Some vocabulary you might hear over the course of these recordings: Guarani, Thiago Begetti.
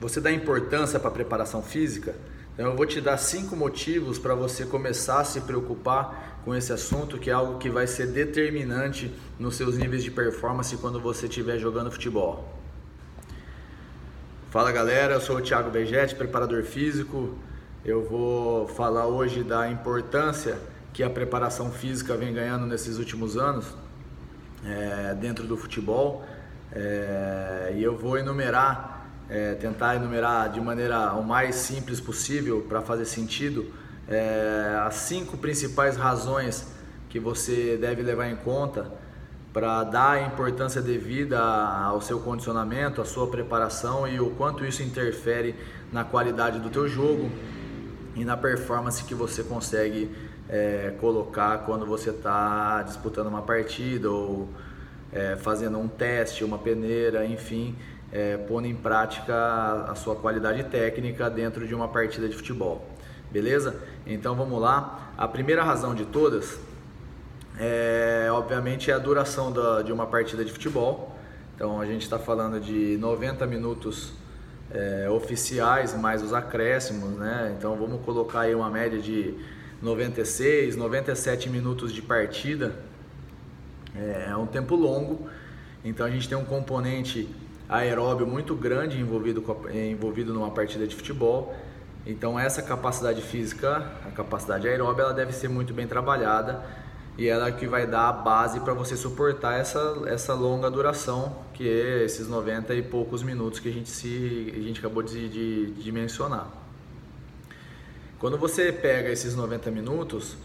Você dá importância para a preparação física? Então eu vou te dar 5 motivos para você começar a se preocupar com esse assunto, que é algo que vai ser determinante nos seus níveis de performance quando você estiver jogando futebol. Fala galera, eu sou o Thiago Begetti, preparador físico. Eu vou falar hoje da importância que a preparação física vem ganhando nesses últimos anos dentro do futebol, e eu vou tentar enumerar de maneira o mais simples possível para fazer sentido as 5 principais razões que você deve levar em conta para dar a importância devida ao seu condicionamento, à sua preparação e o quanto isso interfere na qualidade do teu jogo e na performance que você consegue colocar quando você está disputando uma partida ou fazendo um teste, uma peneira, enfim, pondo em prática a sua qualidade técnica dentro de uma partida de futebol, beleza? Então vamos lá, a primeira razão de todas obviamente é a duração de uma partida de futebol. Então a gente está falando de 90 minutos oficiais, mais os acréscimos, né? Então vamos colocar aí uma média de 96, 97 minutos de partida. É um tempo longo, então a gente tem um componente aeróbio muito grande envolvido numa partida de futebol. Então essa capacidade física, a capacidade aeróbia, ela deve ser muito bem trabalhada. E ela que vai dar a base para você suportar essa longa duração, que é esses 90 e poucos minutos que a gente acabou de mencionar. Quando você pega esses 90 minutos,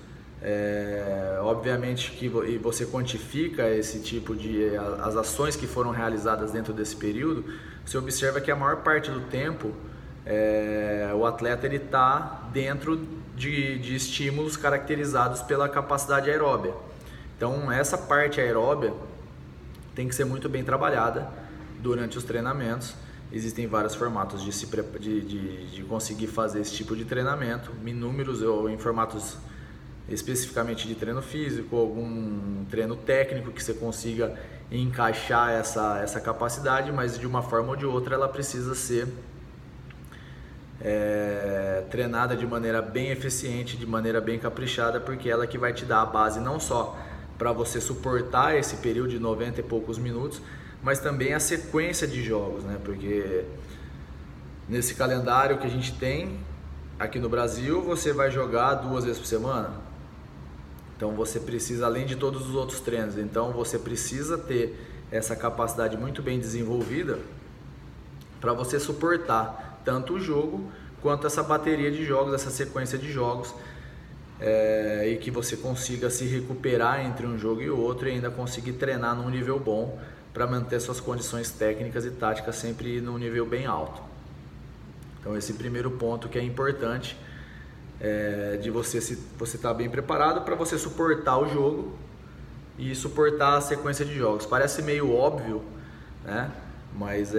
obviamente que você quantifica esse tipo de as ações que foram realizadas dentro desse período, você observa que a maior parte do tempo o atleta está dentro de estímulos caracterizados pela capacidade aeróbia. Então essa parte aeróbia tem que ser muito bem trabalhada durante os treinamentos. Existem vários formatos de conseguir fazer esse tipo de treinamento, inúmeros, ou em formatos especificamente de treino físico, algum treino técnico que você consiga encaixar essa capacidade, mas de uma forma ou de outra ela precisa ser treinada de maneira bem eficiente, de maneira bem caprichada, porque ela que vai te dar a base não só para você suportar esse período de 90 e poucos minutos, mas também a sequência de jogos, né? Porque nesse calendário que a gente tem aqui no Brasil, você vai jogar 2 vezes por semana. Então você precisa, além de todos os outros treinos, então você precisa ter essa capacidade muito bem desenvolvida para você suportar tanto o jogo quanto essa bateria de jogos, essa sequência de jogos, e que você consiga se recuperar entre um jogo e outro e ainda conseguir treinar num nível bom para manter suas condições técnicas e táticas sempre num nível bem alto. Então esse primeiro ponto que é importante, de você estar bem preparado para você suportar o jogo e suportar a sequência de jogos. Parece meio óbvio, né? Mas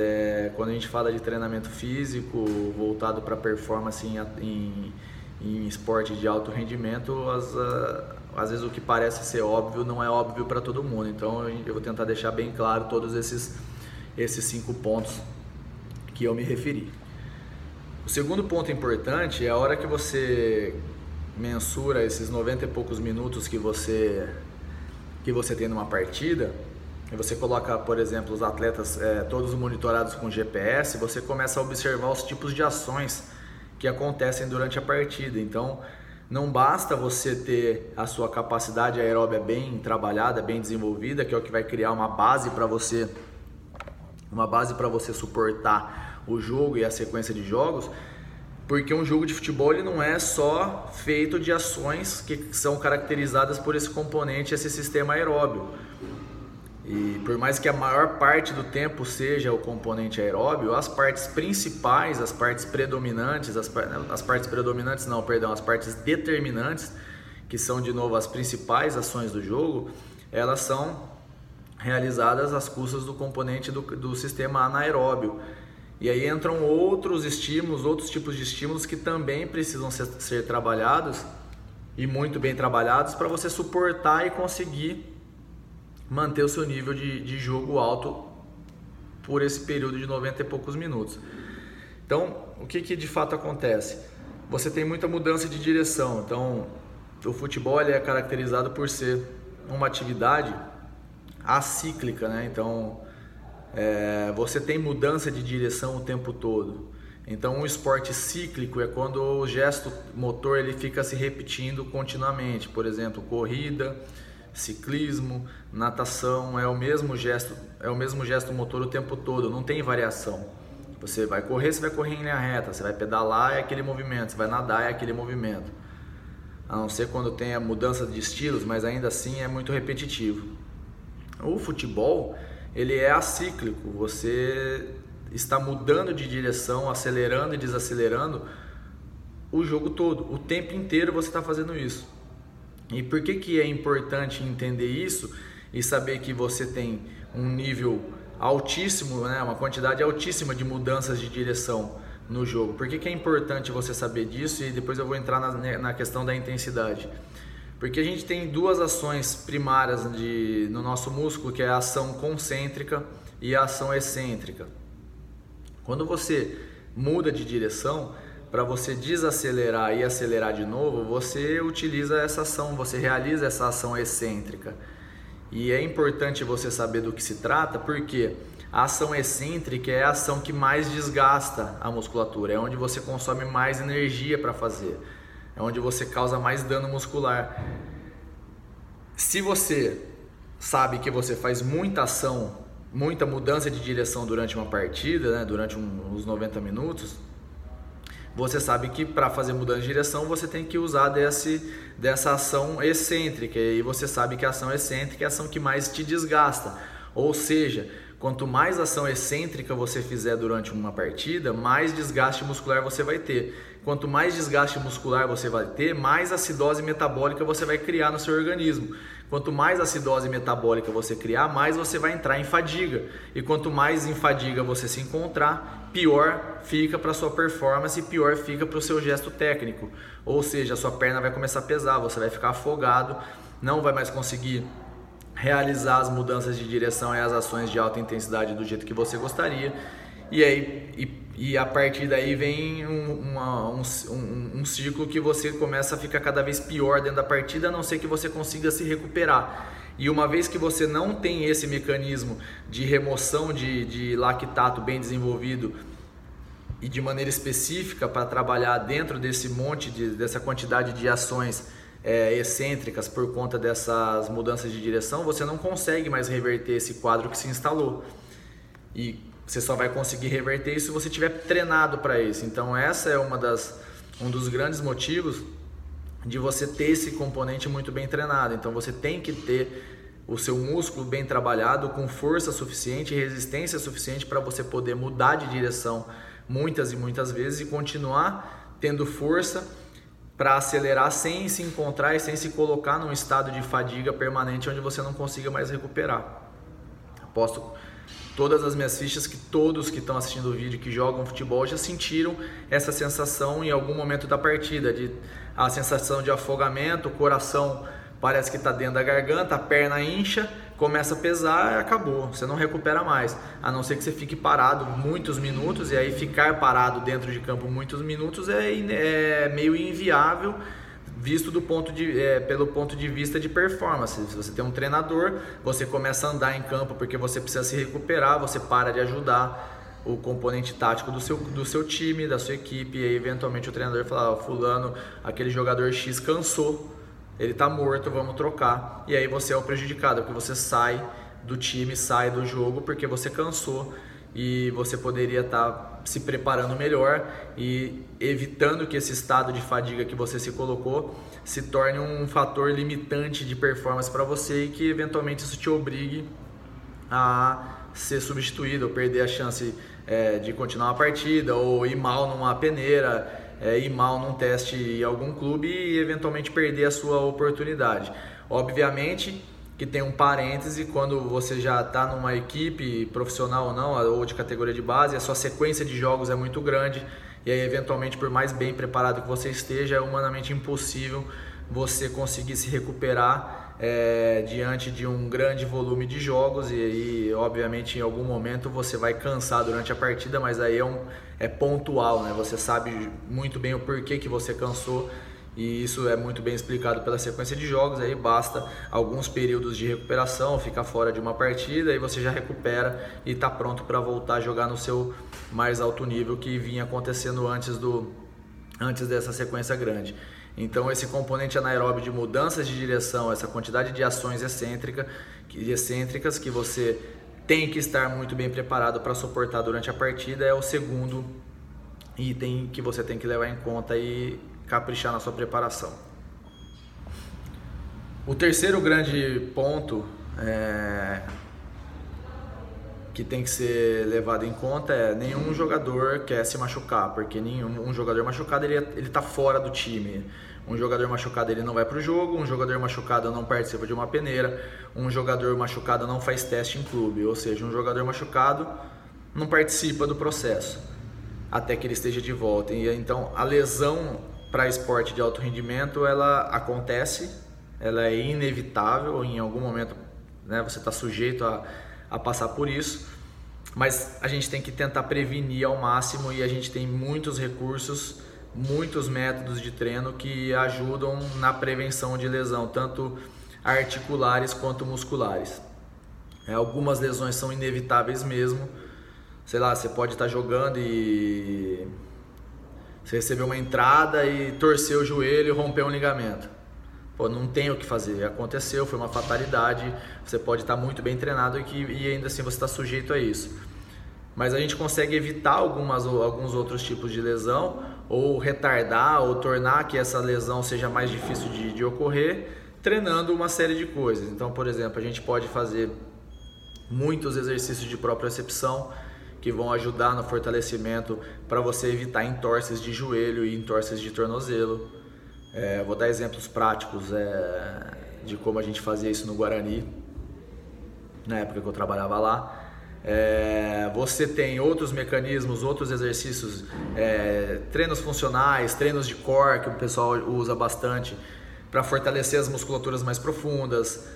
quando a gente fala de treinamento físico voltado para performance em esporte de alto rendimento, às vezes o que parece ser óbvio não é óbvio para todo mundo. Então eu vou tentar deixar bem claro todos esses 5 pontos que eu me referi. O segundo ponto importante é a hora que você mensura esses 90 e poucos minutos que você tem numa partida. Você coloca, por exemplo, os atletas todos monitorados com GPS, você começa a observar os tipos de ações que acontecem durante a partida. Então, não basta você ter a sua capacidade aeróbia bem trabalhada, bem desenvolvida, que é o que vai criar uma base para você suportar o jogo e a sequência de jogos, porque um jogo de futebol ele não é só feito de ações que são caracterizadas por esse componente, esse sistema aeróbio. E por mais que a maior parte do tempo seja o componente aeróbio, as partes principais, as partes predominantes, as partes determinantes, que são de novo as principais ações do jogo, elas são realizadas às custas do componente do sistema anaeróbio. E aí entram outros estímulos, outros tipos de estímulos que também precisam ser trabalhados, e muito bem trabalhados, para você suportar e conseguir manter o seu nível de jogo alto por esse período de 90 e poucos minutos. Então, o que, que de fato acontece? Você tem muita mudança de direção. Então, o futebol ele é caracterizado por ser uma atividade acíclica, né? Então, você tem mudança de direção o tempo todo. Então, um esporte cíclico é quando o gesto motor ele fica se repetindo continuamente. Por exemplo, corrida, ciclismo, natação, é o mesmo gesto motor o tempo todo, não tem variação. Você vai correr em linha reta, você vai pedalar, é aquele movimento, você vai nadar, é aquele movimento. A não ser quando tem a mudança de estilos, mas ainda assim é muito repetitivo. O futebol, ele é acíclico, você está mudando de direção, acelerando e desacelerando o jogo todo, o tempo inteiro você está fazendo isso. E por que que é importante entender isso e saber que você tem um nível altíssimo, né, uma quantidade altíssima de mudanças de direção no jogo? Por que que é importante você saber disso? E depois eu vou entrar na questão da intensidade. Porque a gente tem duas ações primárias no nosso músculo, que é a ação concêntrica e a ação excêntrica. Quando você muda de direção, para você desacelerar e acelerar de novo, você utiliza essa ação, você realiza essa ação excêntrica. E é importante você saber do que se trata, porque a ação excêntrica é a ação que mais desgasta a musculatura, é onde você consome mais energia para fazer, é onde você causa mais dano muscular. Se você sabe que você faz muita ação, muita mudança de direção durante uma partida, né, durante uns 90 minutos, você sabe que para fazer mudança de direção você tem que usar dessa ação excêntrica, e você sabe que a ação excêntrica é a ação que mais te desgasta. Ou seja, quanto mais ação excêntrica você fizer durante uma partida, mais desgaste muscular você vai ter. Quanto mais desgaste muscular você vai ter, mais acidose metabólica você vai criar no seu organismo. Quanto mais acidose metabólica você criar, mais você vai entrar em fadiga. E quanto mais em fadiga você se encontrar, pior fica para a sua performance e pior fica para o seu gesto técnico. Ou seja, a sua perna vai começar a pesar, você vai ficar afogado, não vai mais conseguir realizar as mudanças de direção e as ações de alta intensidade do jeito que você gostaria. E a partir daí vem um ciclo que você começa a ficar cada vez pior dentro da partida, a não ser que você consiga se recuperar. E uma vez que você não tem esse mecanismo de remoção de lactato bem desenvolvido e de maneira específica para trabalhar dentro desse dessa quantidade de ações excêntricas por conta dessas mudanças de direção, você não consegue mais reverter esse quadro que se instalou. E você só vai conseguir reverter isso se você estiver treinado para isso. Então essa é um dos grandes motivos de você ter esse componente muito bem treinado. Então você tem que ter o seu músculo bem trabalhado, com força suficiente e resistência suficiente para você poder mudar de direção muitas e muitas vezes e continuar tendo força para acelerar sem se encontrar e sem se colocar num estado de fadiga permanente onde você não consiga mais recuperar. Aposto todas as minhas fichas que todos que estão assistindo o vídeo, que jogam futebol, já sentiram essa sensação em algum momento da partida, a sensação de afogamento, o coração parece que está dentro da garganta, a perna incha, começa a pesar e acabou, você não recupera mais, a não ser que você fique parado muitos minutos, e aí ficar parado dentro de campo muitos minutos é meio inviável, visto pelo ponto de vista de performance. Se você tem um treinador, você começa a andar em campo porque você precisa se recuperar, você para de ajudar o componente tático do seu time, da sua equipe, e aí eventualmente o treinador fala, fulano, aquele jogador X cansou, ele tá morto, vamos trocar. E aí você é o prejudicado, porque você sai do time, sai do jogo porque você cansou, e você poderia estar se preparando melhor e evitando que esse estado de fadiga que você se colocou se torne um fator limitante de performance para você, e que eventualmente isso te obrigue a ser substituído, ou perder a chance de continuar a partida, ou ir mal numa peneira, ir mal num teste em algum clube e eventualmente perder a sua oportunidade. Obviamente que tem um parêntese quando você já está numa equipe profissional ou não, ou de categoria de base, a sua sequência de jogos é muito grande, e aí eventualmente, por mais bem preparado que você esteja, é humanamente impossível você conseguir se recuperar diante de um grande volume de jogos, e aí obviamente em algum momento você vai cansar durante a partida, mas aí é pontual, né? Você sabe muito bem o porquê que você cansou, e isso é muito bem explicado pela sequência de jogos. Aí basta alguns períodos de recuperação, ficar fora de uma partida e você já recupera e está pronto para voltar a jogar no seu mais alto nível, que vinha acontecendo antes dessa sequência grande. Então esse componente anaeróbio de mudanças de direção, essa quantidade de ações excêntricas que você tem que estar muito bem preparado para suportar durante a partida, é o segundo item que você tem que levar em conta e caprichar na sua preparação. O terceiro grande ponto que tem que ser levado em conta é: nenhum jogador quer se machucar, porque um jogador machucado ele está fora do time. Um jogador machucado ele não vai para o jogo, um jogador machucado não participa de uma peneira, um jogador machucado não faz teste em clube, ou seja, um jogador machucado não participa do processo até que ele esteja de volta. E então a lesão para esporte de alto rendimento, ela acontece, ela é inevitável, em algum momento, né, você está sujeito a passar por isso, mas a gente tem que tentar prevenir ao máximo, e a gente tem muitos recursos, muitos métodos de treino que ajudam na prevenção de lesão, tanto articulares quanto musculares. Algumas lesões são inevitáveis mesmo, sei lá, você pode estar jogando e você recebeu uma entrada e torceu o joelho e rompeu um ligamento. Pô, não tem o que fazer, aconteceu, foi uma fatalidade, você pode estar muito bem treinado e ainda assim você está sujeito a isso. Mas a gente consegue evitar alguns outros tipos de lesão, ou retardar, ou tornar que essa lesão seja mais difícil de ocorrer, treinando uma série de coisas. Então, por exemplo, a gente pode fazer muitos exercícios de propriocepção, que vão ajudar no fortalecimento para você evitar entorses de joelho e entorses de tornozelo. Vou dar exemplos práticos de como a gente fazia isso no Guarani, na época que eu trabalhava lá. Você tem outros mecanismos, outros exercícios, treinos funcionais, treinos de core, que o pessoal usa bastante, para fortalecer as musculaturas mais profundas,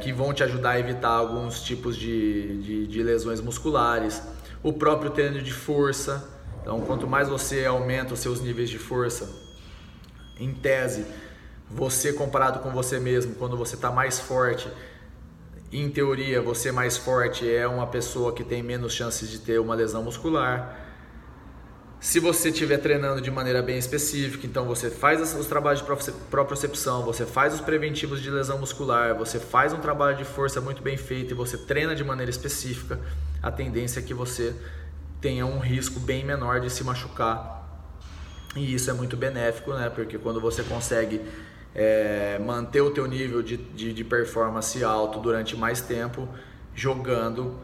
que vão te ajudar a evitar alguns tipos de lesões musculares. O próprio treino de força, então quanto mais você aumenta os seus níveis de força, em tese, você comparado com você mesmo, quando você está mais forte, em teoria, você mais forte é uma pessoa que tem menos chances de ter uma lesão muscular. Se você estiver treinando de maneira bem específica, então você faz os trabalhos de propriocepção, você faz os preventivos de lesão muscular, você faz um trabalho de força muito bem feito e você treina de maneira específica, a tendência é que você tenha um risco bem menor de se machucar. E isso é muito benéfico, né? Porque quando você consegue manter o teu nível de performance alto durante mais tempo jogando,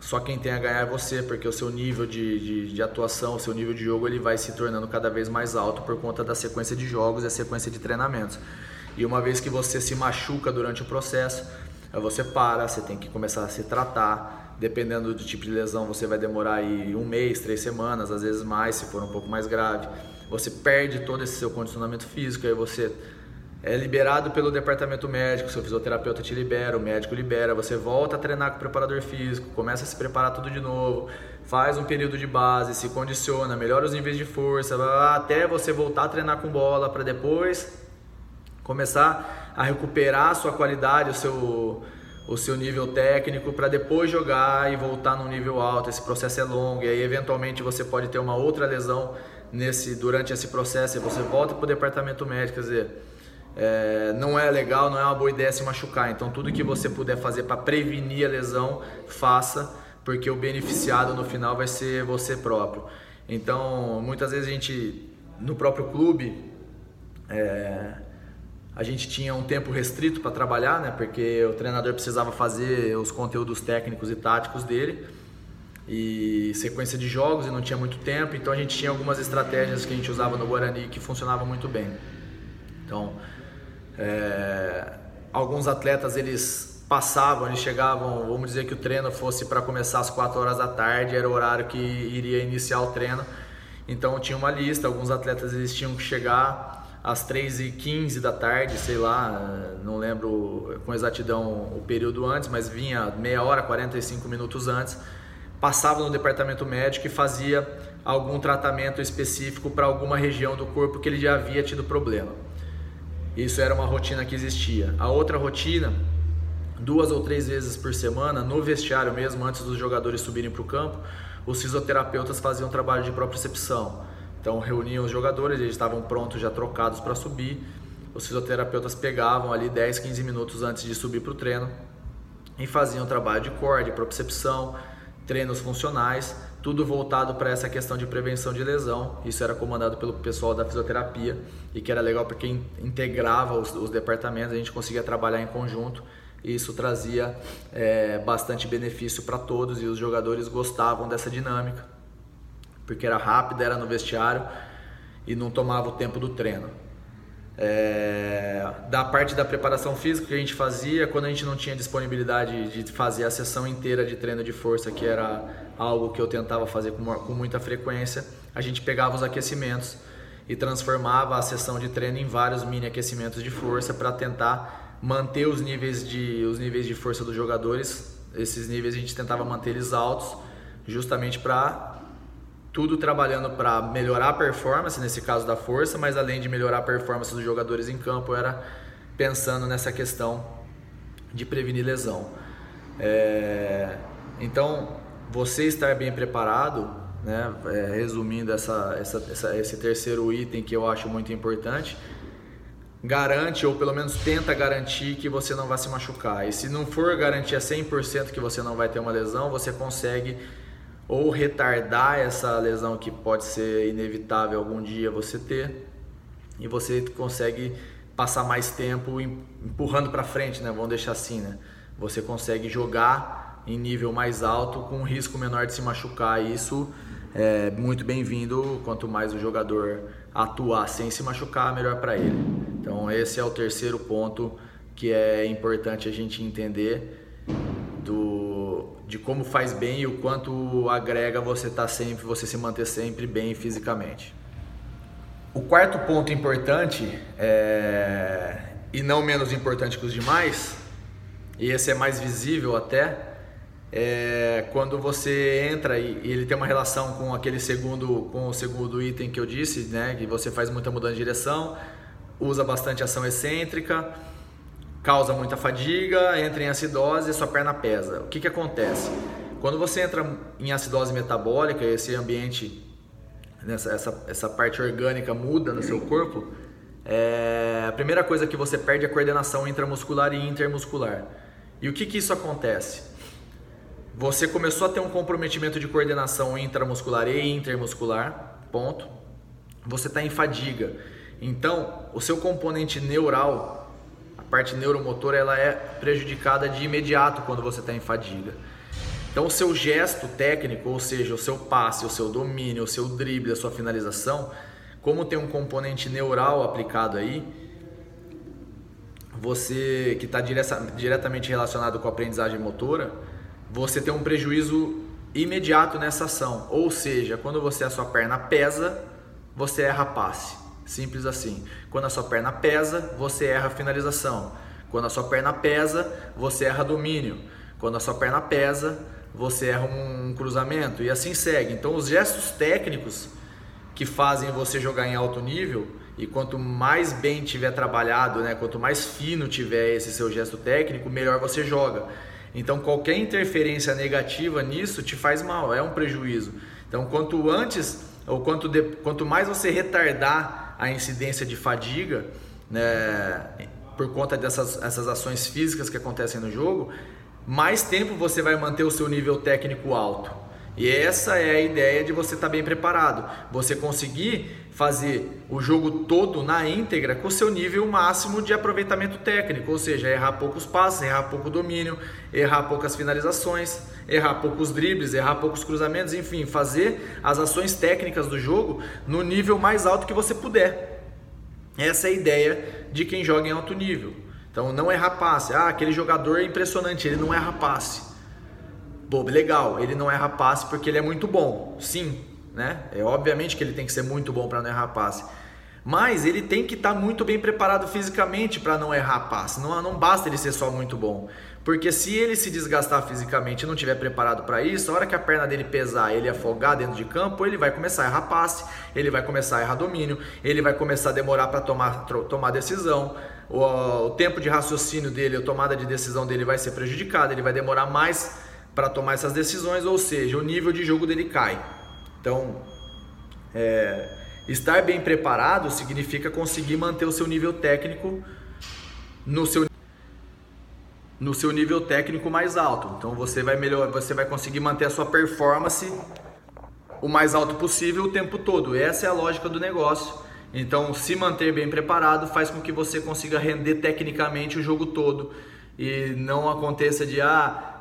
só quem tem a ganhar é você, porque o seu nível de atuação, o seu nível de jogo, ele vai se tornando cada vez mais alto por conta da sequência de jogos e a sequência de treinamentos. E uma vez que você se machuca durante o processo, você para, você tem que começar a se tratar. Dependendo do tipo de lesão, você vai demorar aí um mês, 3 semanas, às vezes mais, se for um pouco mais grave. Você perde todo esse seu condicionamento físico, aí você é liberado pelo departamento médico, seu fisioterapeuta te libera, o médico libera, você volta a treinar com o preparador físico, começa a se preparar tudo de novo, faz um período de base, se condiciona, melhora os níveis de força, até você voltar a treinar com bola, para depois começar a recuperar a sua qualidade, o seu nível técnico, para depois jogar e voltar num nível alto. Esse processo é longo, e aí eventualmente você pode ter uma outra lesão durante esse processo, e você volta para o departamento médico. Quer dizer, não é legal, não é uma boa ideia se machucar. Então tudo que você puder fazer para prevenir a lesão, faça, porque o beneficiado no final vai ser você próprio. Então muitas vezes a gente, no próprio clube, a gente tinha um tempo restrito para trabalhar, né? Porque o treinador precisava fazer os conteúdos técnicos e táticos dele, e sequência de jogos, e não tinha muito tempo. Então a gente tinha algumas estratégias que a gente usava no Guarani que funcionavam muito bem. Então, alguns atletas eles chegavam, vamos dizer que o treino fosse para começar às 4 horas da tarde, era o horário que iria iniciar o treino. Então tinha uma lista, alguns atletas eles tinham que chegar às 3h15 da tarde, sei lá, não lembro com exatidão o período antes, mas vinha meia hora, 45 minutos antes, passava no departamento médico e fazia algum tratamento específico para alguma região do corpo que ele já havia tido problema. Isso era uma rotina que existia. A outra rotina, 2 ou 3 vezes por semana, no vestiário mesmo, antes dos jogadores subirem para o campo, os fisioterapeutas faziam trabalho de propriocepção. Então reuniam os jogadores, eles estavam prontos, já trocados para subir. Os fisioterapeutas pegavam ali 10, 15 minutos antes de subir para o treino e faziam trabalho de core, de propriocepção, treinos funcionais, tudo voltado para essa questão de prevenção de lesão. Isso era comandado pelo pessoal da fisioterapia e que era legal porque integrava os departamentos, a gente conseguia trabalhar em conjunto e isso trazia bastante benefício para todos, e os jogadores gostavam dessa dinâmica porque era rápida, era no vestiário e não tomava o tempo do treino. Da parte da preparação física que a gente fazia, quando a gente não tinha disponibilidade de fazer a sessão inteira de treino de força, que era algo que eu tentava fazer com muita frequência, a gente pegava os aquecimentos e transformava a sessão de treino em vários mini aquecimentos de força para tentar manter os níveis de força dos jogadores. Esses níveis a gente tentava manter eles altos, justamente para tudo trabalhando para melhorar a performance, nesse caso da força, mas além de melhorar a performance dos jogadores em campo, era pensando nessa questão de prevenir lesão. Então, você estar bem preparado, né? Resumindo esse terceiro item que eu acho muito importante, garante, ou pelo menos tenta garantir, que você não vai se machucar. E se não for garantir a 100% que você não vai ter uma lesão, você consegue ou retardar essa lesão que pode ser inevitável algum dia você ter, e você consegue passar mais tempo empurrando para frente, né? Vamos deixar assim, né? Você consegue jogar em nível mais alto com um risco menor de se machucar, e isso é muito bem-vindo. Quanto mais o jogador atuar sem se machucar, melhor para ele. Então esse é o terceiro ponto que é importante a gente entender de como faz bem e o quanto agrega você se manter sempre bem fisicamente. O quarto ponto importante, e não menos importante que os demais, e esse é mais visível até, quando você entra, e ele tem uma relação com o segundo item que eu disse, né, que você faz muita mudança de direção, usa bastante ação excêntrica, causa muita fadiga, entra em acidose e sua perna pesa. O que acontece? Quando você entra em acidose metabólica, esse ambiente, essa parte orgânica muda no seu corpo, a primeira coisa que você perde é a coordenação intramuscular e intermuscular. E o que isso acontece? Você começou a ter um comprometimento de coordenação intramuscular e intermuscular, ponto. Você está em fadiga. Então, o seu componente neural, a parte neuromotora, ela é prejudicada de imediato quando você está em fadiga. Então o seu gesto técnico, ou seja, o seu passe, o seu domínio, o seu drible, a sua finalização, como tem um componente neural aplicado aí, você que está diretamente relacionado com a aprendizagem motora, você tem um prejuízo imediato nessa ação. Ou seja, quando a sua perna pesa, você erra passe. Simples assim. Quando a sua perna pesa, você erra a finalização. Quando a sua perna pesa, você erra domínio. Quando a sua perna pesa, você erra um cruzamento. E assim segue. Então, os gestos técnicos que fazem você jogar em alto nível, e quanto mais bem tiver trabalhado, né, quanto mais fino tiver esse seu gesto técnico, melhor você joga. Então, qualquer interferência negativa nisso te faz mal, é um prejuízo. Então, quanto antes, ou quanto mais você retardar a incidência de fadiga, né, por conta dessas ações físicas que acontecem no jogo, mais tempo você vai manter o seu nível técnico alto. E essa é a ideia de você estar bem preparado. Você conseguir fazer o jogo todo na íntegra com o seu nível máximo de aproveitamento técnico, ou seja, errar poucos passes, errar pouco domínio, errar poucas finalizações, errar poucos dribles, errar poucos cruzamentos, enfim, fazer as ações técnicas do jogo no nível mais alto que você puder. Essa é a ideia de quem joga em alto nível. Então não errar passe. Ah, aquele jogador é impressionante, ele não erra passe. Pô, legal, ele não erra passe porque ele é muito bom. Sim, né? É obviamente que ele tem que ser muito bom para não errar passe. Mas ele tem que estar muito bem preparado fisicamente para não errar passe. Não basta ele ser só muito bom. Porque se ele se desgastar fisicamente e não estiver preparado para isso, a hora que a perna dele pesar, ele afogar dentro de campo, ele vai começar a errar passe, ele vai começar a errar domínio, ele vai começar a demorar para tomar decisão. O tempo de raciocínio dele, a tomada de decisão dele vai ser prejudicada, ele vai demorar mais para tomar essas decisões, ou seja, o nível de jogo dele cai. Então, estar bem preparado significa conseguir manter o seu nível técnico no seu nível técnico mais alto. Então você vai conseguir manter a sua performance o mais alto possível o tempo todo. Essa é a lógica do negócio. Então, se manter bem preparado faz com que você consiga render tecnicamente o jogo todo e não aconteça de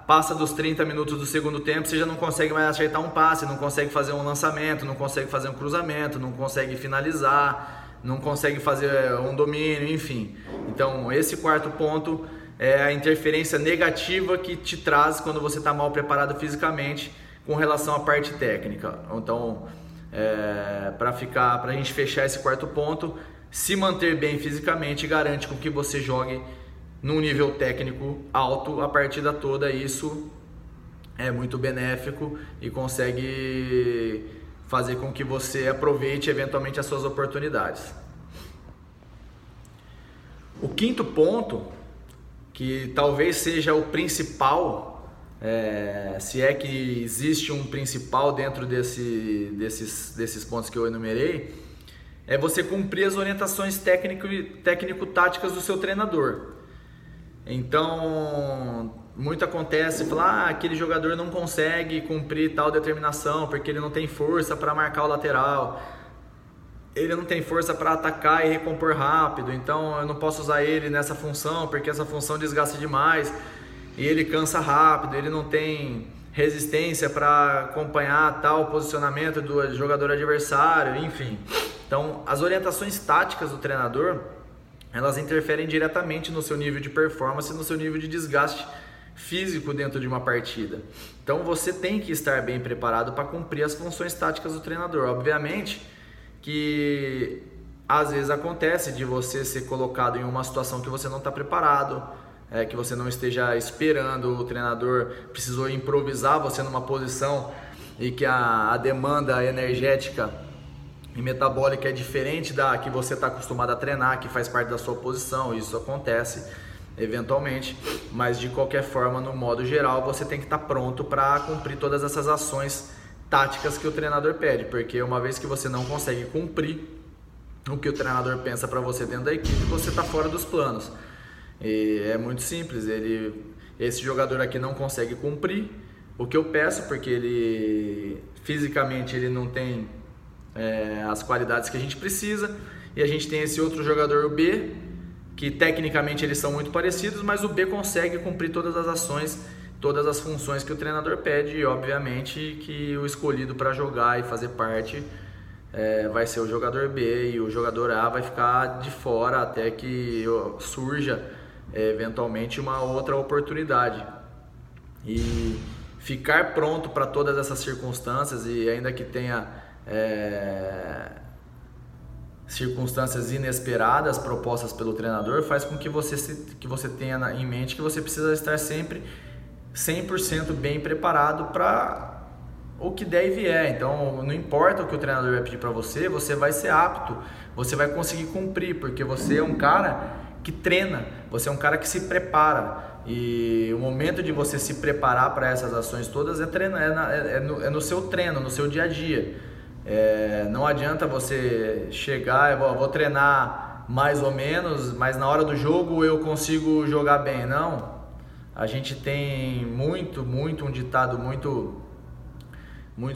passa dos 30 minutos do segundo tempo, você já não consegue mais acertar um passe, não consegue fazer um lançamento, não consegue fazer um cruzamento, não consegue finalizar, não consegue fazer um domínio, enfim. Então, esse quarto ponto é a interferência negativa que te traz quando você está mal preparado fisicamente com relação à parte técnica. Então, para a gente fechar esse quarto ponto, se manter bem fisicamente garante com que você jogue num nível técnico alto a partida toda. Isso é muito benéfico e consegue fazer com que você aproveite eventualmente as suas oportunidades. O quinto ponto, que talvez seja o principal, se é que existe um principal dentro desses pontos que eu enumerei, é você cumprir as orientações técnico-táticas do seu treinador. Então, muito acontece falar, aquele jogador não consegue cumprir tal determinação porque ele não tem força para marcar o lateral, ele não tem força para atacar e recompor rápido, então eu não posso usar ele nessa função porque essa função desgasta demais e ele cansa rápido, ele não tem resistência para acompanhar tal posicionamento do jogador adversário, enfim. Então, as orientações táticas do treinador, elas interferem diretamente no seu nível de performance, no seu nível de desgaste físico dentro de uma partida. Então você tem que estar bem preparado para cumprir as funções táticas do treinador. Obviamente que às vezes acontece de você ser colocado em uma situação que você não está preparado, que você não esteja esperando, o treinador precisou improvisar você numa posição e que a demanda energética e metabólica é diferente da que você está acostumado a treinar, que faz parte da sua posição. Isso acontece eventualmente, mas de qualquer forma, no modo geral, você tem que estar pronto para cumprir todas essas ações táticas que o treinador pede, porque uma vez que você não consegue cumprir o que o treinador pensa para você dentro da equipe, você está fora dos planos. E é muito simples, esse jogador aqui não consegue cumprir o que eu peço, porque ele fisicamente ele não tem as qualidades que a gente precisa, e a gente tem esse outro jogador, o B, que tecnicamente eles são muito parecidos, mas o B consegue cumprir todas as ações, todas as funções que o treinador pede, e obviamente que o escolhido para jogar e fazer parte vai ser o jogador B, e o jogador A vai ficar de fora até que surja eventualmente uma outra oportunidade. E ficar pronto para todas essas circunstâncias, e ainda que tenha circunstâncias inesperadas propostas pelo treinador, faz com que você tenha em mente que você precisa estar sempre 100% bem preparado para o que der e vier. Então não importa o que o treinador vai pedir para você, você vai ser apto, você vai conseguir cumprir, porque você é um cara que treina, você é um cara que se prepara, e o momento de você se preparar para essas ações todas é no seu treino, no seu dia a dia. Não adianta você chegar, vou treinar mais ou menos, mas na hora do jogo eu consigo jogar bem. Não, a gente tem muito um ditado muito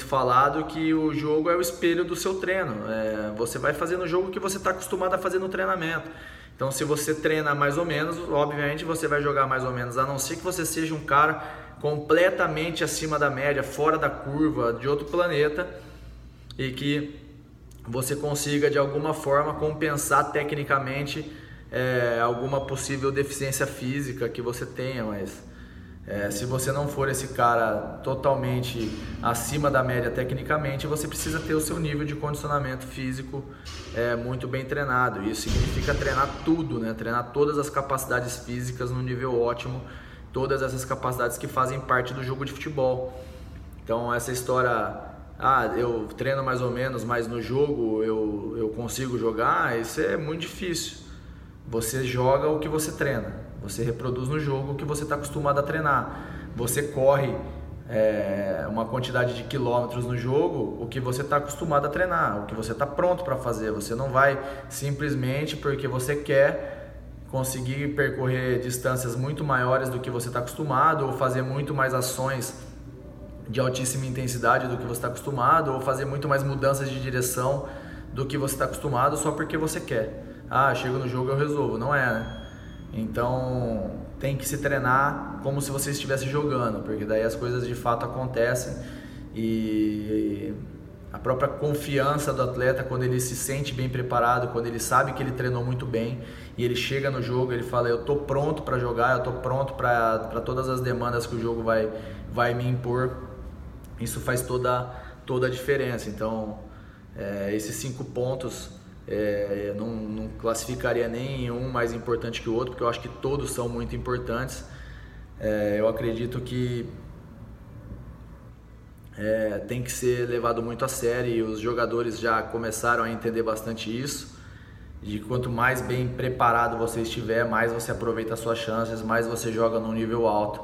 falado, que o jogo é o espelho do seu treino. Você vai fazer no jogo o que você está acostumado a fazer no treinamento. Então, se você treina mais ou menos, obviamente você vai jogar mais ou menos, a não ser que você seja um cara completamente acima da média, fora da curva, de outro planeta, e que você consiga de alguma forma compensar tecnicamente alguma possível deficiência física que você tenha, mas Se você não for esse cara totalmente acima da média tecnicamente, você precisa ter o seu nível de condicionamento físico muito bem treinado. Isso significa treinar tudo, né? Treinar todas as capacidades físicas num nível ótimo, todas essas capacidades que fazem parte do jogo de futebol. Então essa história, eu treino mais ou menos, mas no jogo eu consigo jogar, isso é muito difícil. Você joga o que você treina. Você reproduz no jogo o que você está acostumado a treinar. Você corre uma quantidade de quilômetros no jogo, o que você está acostumado a treinar, o que você está pronto para fazer. Você não vai simplesmente porque você quer conseguir percorrer distâncias muito maiores do que você está acostumado, ou fazer muito mais ações de altíssima intensidade do que você está acostumado, ou fazer muito mais mudanças de direção do que você está acostumado só porque você quer. Chego no jogo e eu resolvo. Não é, né? Então tem que se treinar como se você estivesse jogando, porque daí as coisas de fato acontecem, e a própria confiança do atleta, quando ele se sente bem preparado, quando ele sabe que ele treinou muito bem e ele chega no jogo, ele fala: eu estou pronto para jogar, eu estou pronto para todas as demandas que o jogo vai me impor. Isso faz toda a diferença. Então esses 5 pontos eu não classificaria nem um mais importante que o outro, porque eu acho que todos são muito importantes. Eu acredito que tem que ser levado muito a sério, e os jogadores já começaram a entender bastante isso, de quanto mais bem preparado você estiver, mais você aproveita as suas chances, mais você joga num nível alto,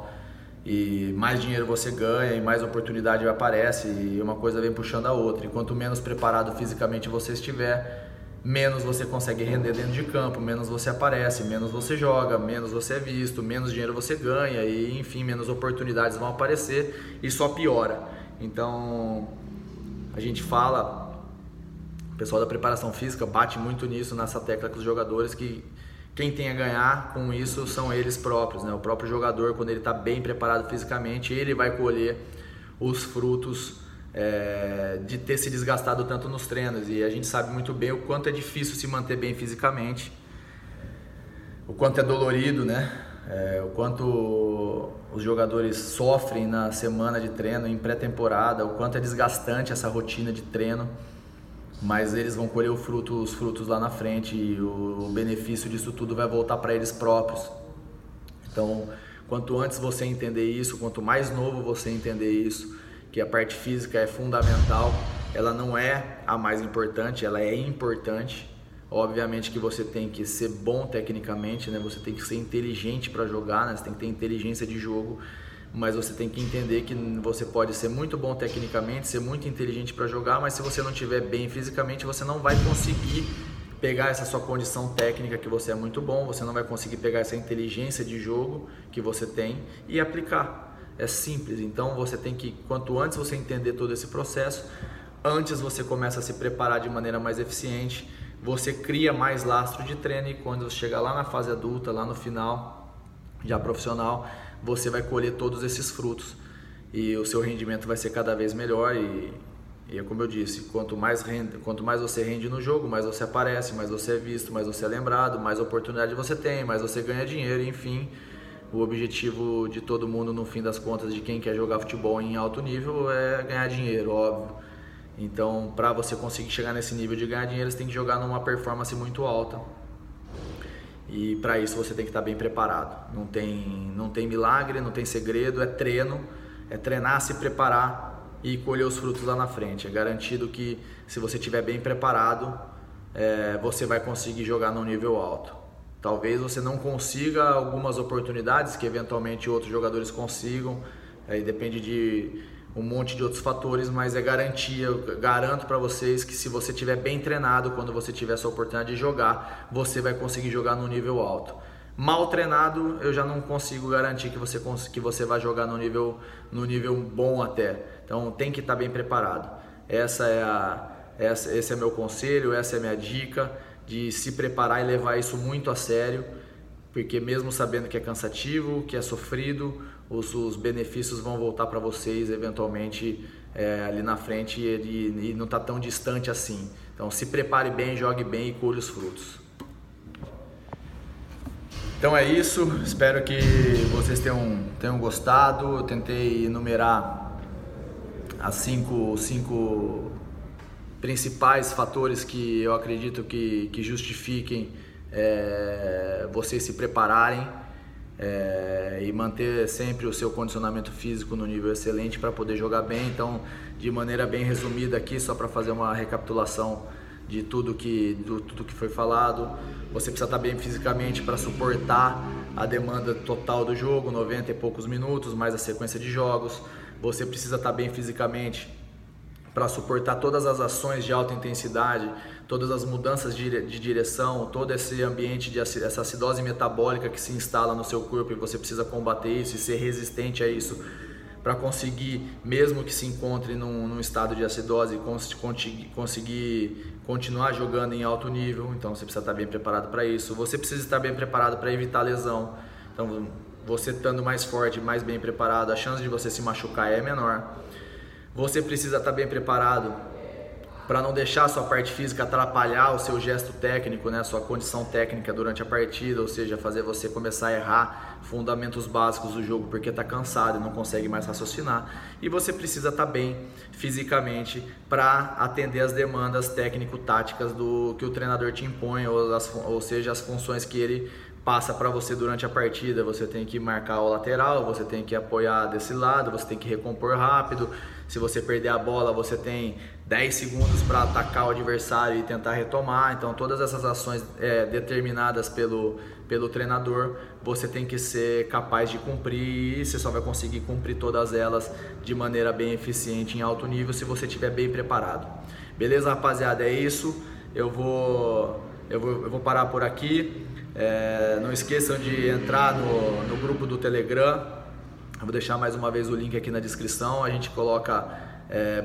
e mais dinheiro você ganha, e mais oportunidade aparece, e uma coisa vem puxando a outra. E quanto menos preparado fisicamente você estiver, menos você consegue render dentro de campo, menos você aparece, menos você joga, menos você é visto, menos dinheiro você ganha, e enfim, menos oportunidades vão aparecer, e só piora. Então a gente fala, o pessoal da preparação física bate muito nisso, nessa tecla com os jogadores, que quem tem a ganhar com isso são eles próprios, né? O próprio jogador, quando ele está bem preparado fisicamente, ele vai colher os frutos de ter se desgastado tanto nos treinos. E a gente sabe muito bem o quanto é difícil se manter bem fisicamente, o quanto é dolorido, né? O quanto os jogadores sofrem na semana de treino, em pré-temporada, o quanto é desgastante essa rotina de treino, mas eles vão colher os frutos lá na frente, e o benefício disso tudo vai voltar para eles próprios. Então, quanto antes você entender isso, quanto mais novo você entender isso, que a parte física é fundamental, ela não é a mais importante, ela é importante. Obviamente que você tem que ser bom tecnicamente, né? Você tem que ser inteligente para jogar, né? Você tem que ter inteligência de jogo, mas você tem que entender que você pode ser muito bom tecnicamente, ser muito inteligente para jogar, mas se você não estiver bem fisicamente, você não vai conseguir pegar essa sua condição técnica, que você é muito bom, você não vai conseguir pegar essa inteligência de jogo que você tem e aplicar. É simples. Então você tem que, quanto antes você entender todo esse processo, antes você começa a se preparar de maneira mais eficiente, você cria mais lastro de treino, e quando você chegar lá na fase adulta, lá no final, já profissional, você vai colher todos esses frutos, e o seu rendimento vai ser cada vez melhor. E como eu disse, quanto mais você rende no jogo, mais você aparece, mais você é visto, mais você é lembrado, mais oportunidade você tem, mais você ganha dinheiro, enfim. O objetivo de todo mundo, no fim das contas, de quem quer jogar futebol em alto nível, é ganhar dinheiro, óbvio. Então, para você conseguir chegar nesse nível de ganhar dinheiro, você tem que jogar numa performance muito alta. E para isso você tem que estar bem preparado. Não tem milagre, não tem segredo, é treino, é treinar, se preparar e colher os frutos lá na frente. É garantido que, se você estiver bem preparado, você vai conseguir jogar num nível alto. Talvez você não consiga algumas oportunidades que eventualmente outros jogadores consigam, aí depende de um monte de outros fatores, mas é garantia, eu garanto para vocês que, se você estiver bem treinado, quando você tiver essa oportunidade de jogar, você vai conseguir jogar num nível alto. Mal treinado, eu já não consigo garantir que você vai jogar num nível bom até. Então tem que estar bem preparado. Esse é meu conselho, essa é minha dica, de se preparar e levar isso muito a sério, porque mesmo sabendo que é cansativo, que é sofrido, os benefícios vão voltar para vocês eventualmente ali na frente, e não está tão distante assim. Então se prepare bem, jogue bem e colhe os frutos. Então é isso, espero que vocês tenham gostado. Eu tentei enumerar as cinco principais fatores que eu acredito que justifiquem vocês se prepararem e manter sempre o seu condicionamento físico no nível excelente para poder jogar bem. Então, de maneira bem resumida aqui, só para fazer uma recapitulação de tudo que foi falado. Você precisa estar bem fisicamente para suportar a demanda total do jogo, 90 e poucos minutos, mais a sequência de jogos. Você precisa estar bem fisicamente para suportar todas as ações de alta intensidade, todas as mudanças de direção, todo esse ambiente, essa acidose metabólica que se instala no seu corpo, e você precisa combater isso e ser resistente a isso, para conseguir, mesmo que se encontre num estado de acidose, conseguir continuar jogando em alto nível. Então você precisa estar bem preparado para isso. Você precisa estar bem preparado para evitar lesão. Então, você estando mais forte, mais bem preparado, a chance de você se machucar é menor. Você precisa estar bem preparado para não deixar a sua parte física atrapalhar o seu gesto técnico, né? A sua condição técnica durante a partida, ou seja, fazer você começar a errar fundamentos básicos do jogo porque está cansado e não consegue mais raciocinar. E você precisa estar bem fisicamente para atender as demandas técnico-táticas que o treinador te impõe, ou seja, as funções que ele passa para você durante a partida. Você tem que marcar o lateral, você tem que apoiar desse lado, você tem que recompor rápido. Se você perder a bola, você tem 10 segundos para atacar o adversário e tentar retomar. Então, todas essas ações determinadas pelo treinador, você tem que ser capaz de cumprir, e você só vai conseguir cumprir todas elas de maneira bem eficiente em alto nível se você estiver bem preparado. Beleza, rapaziada? É isso. Eu vou parar por aqui. Não esqueçam de entrar no grupo do Telegram. Eu vou deixar mais uma vez o link aqui na descrição. A gente coloca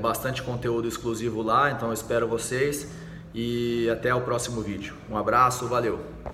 bastante conteúdo exclusivo lá, então eu espero vocês e até o próximo vídeo. Um abraço, valeu!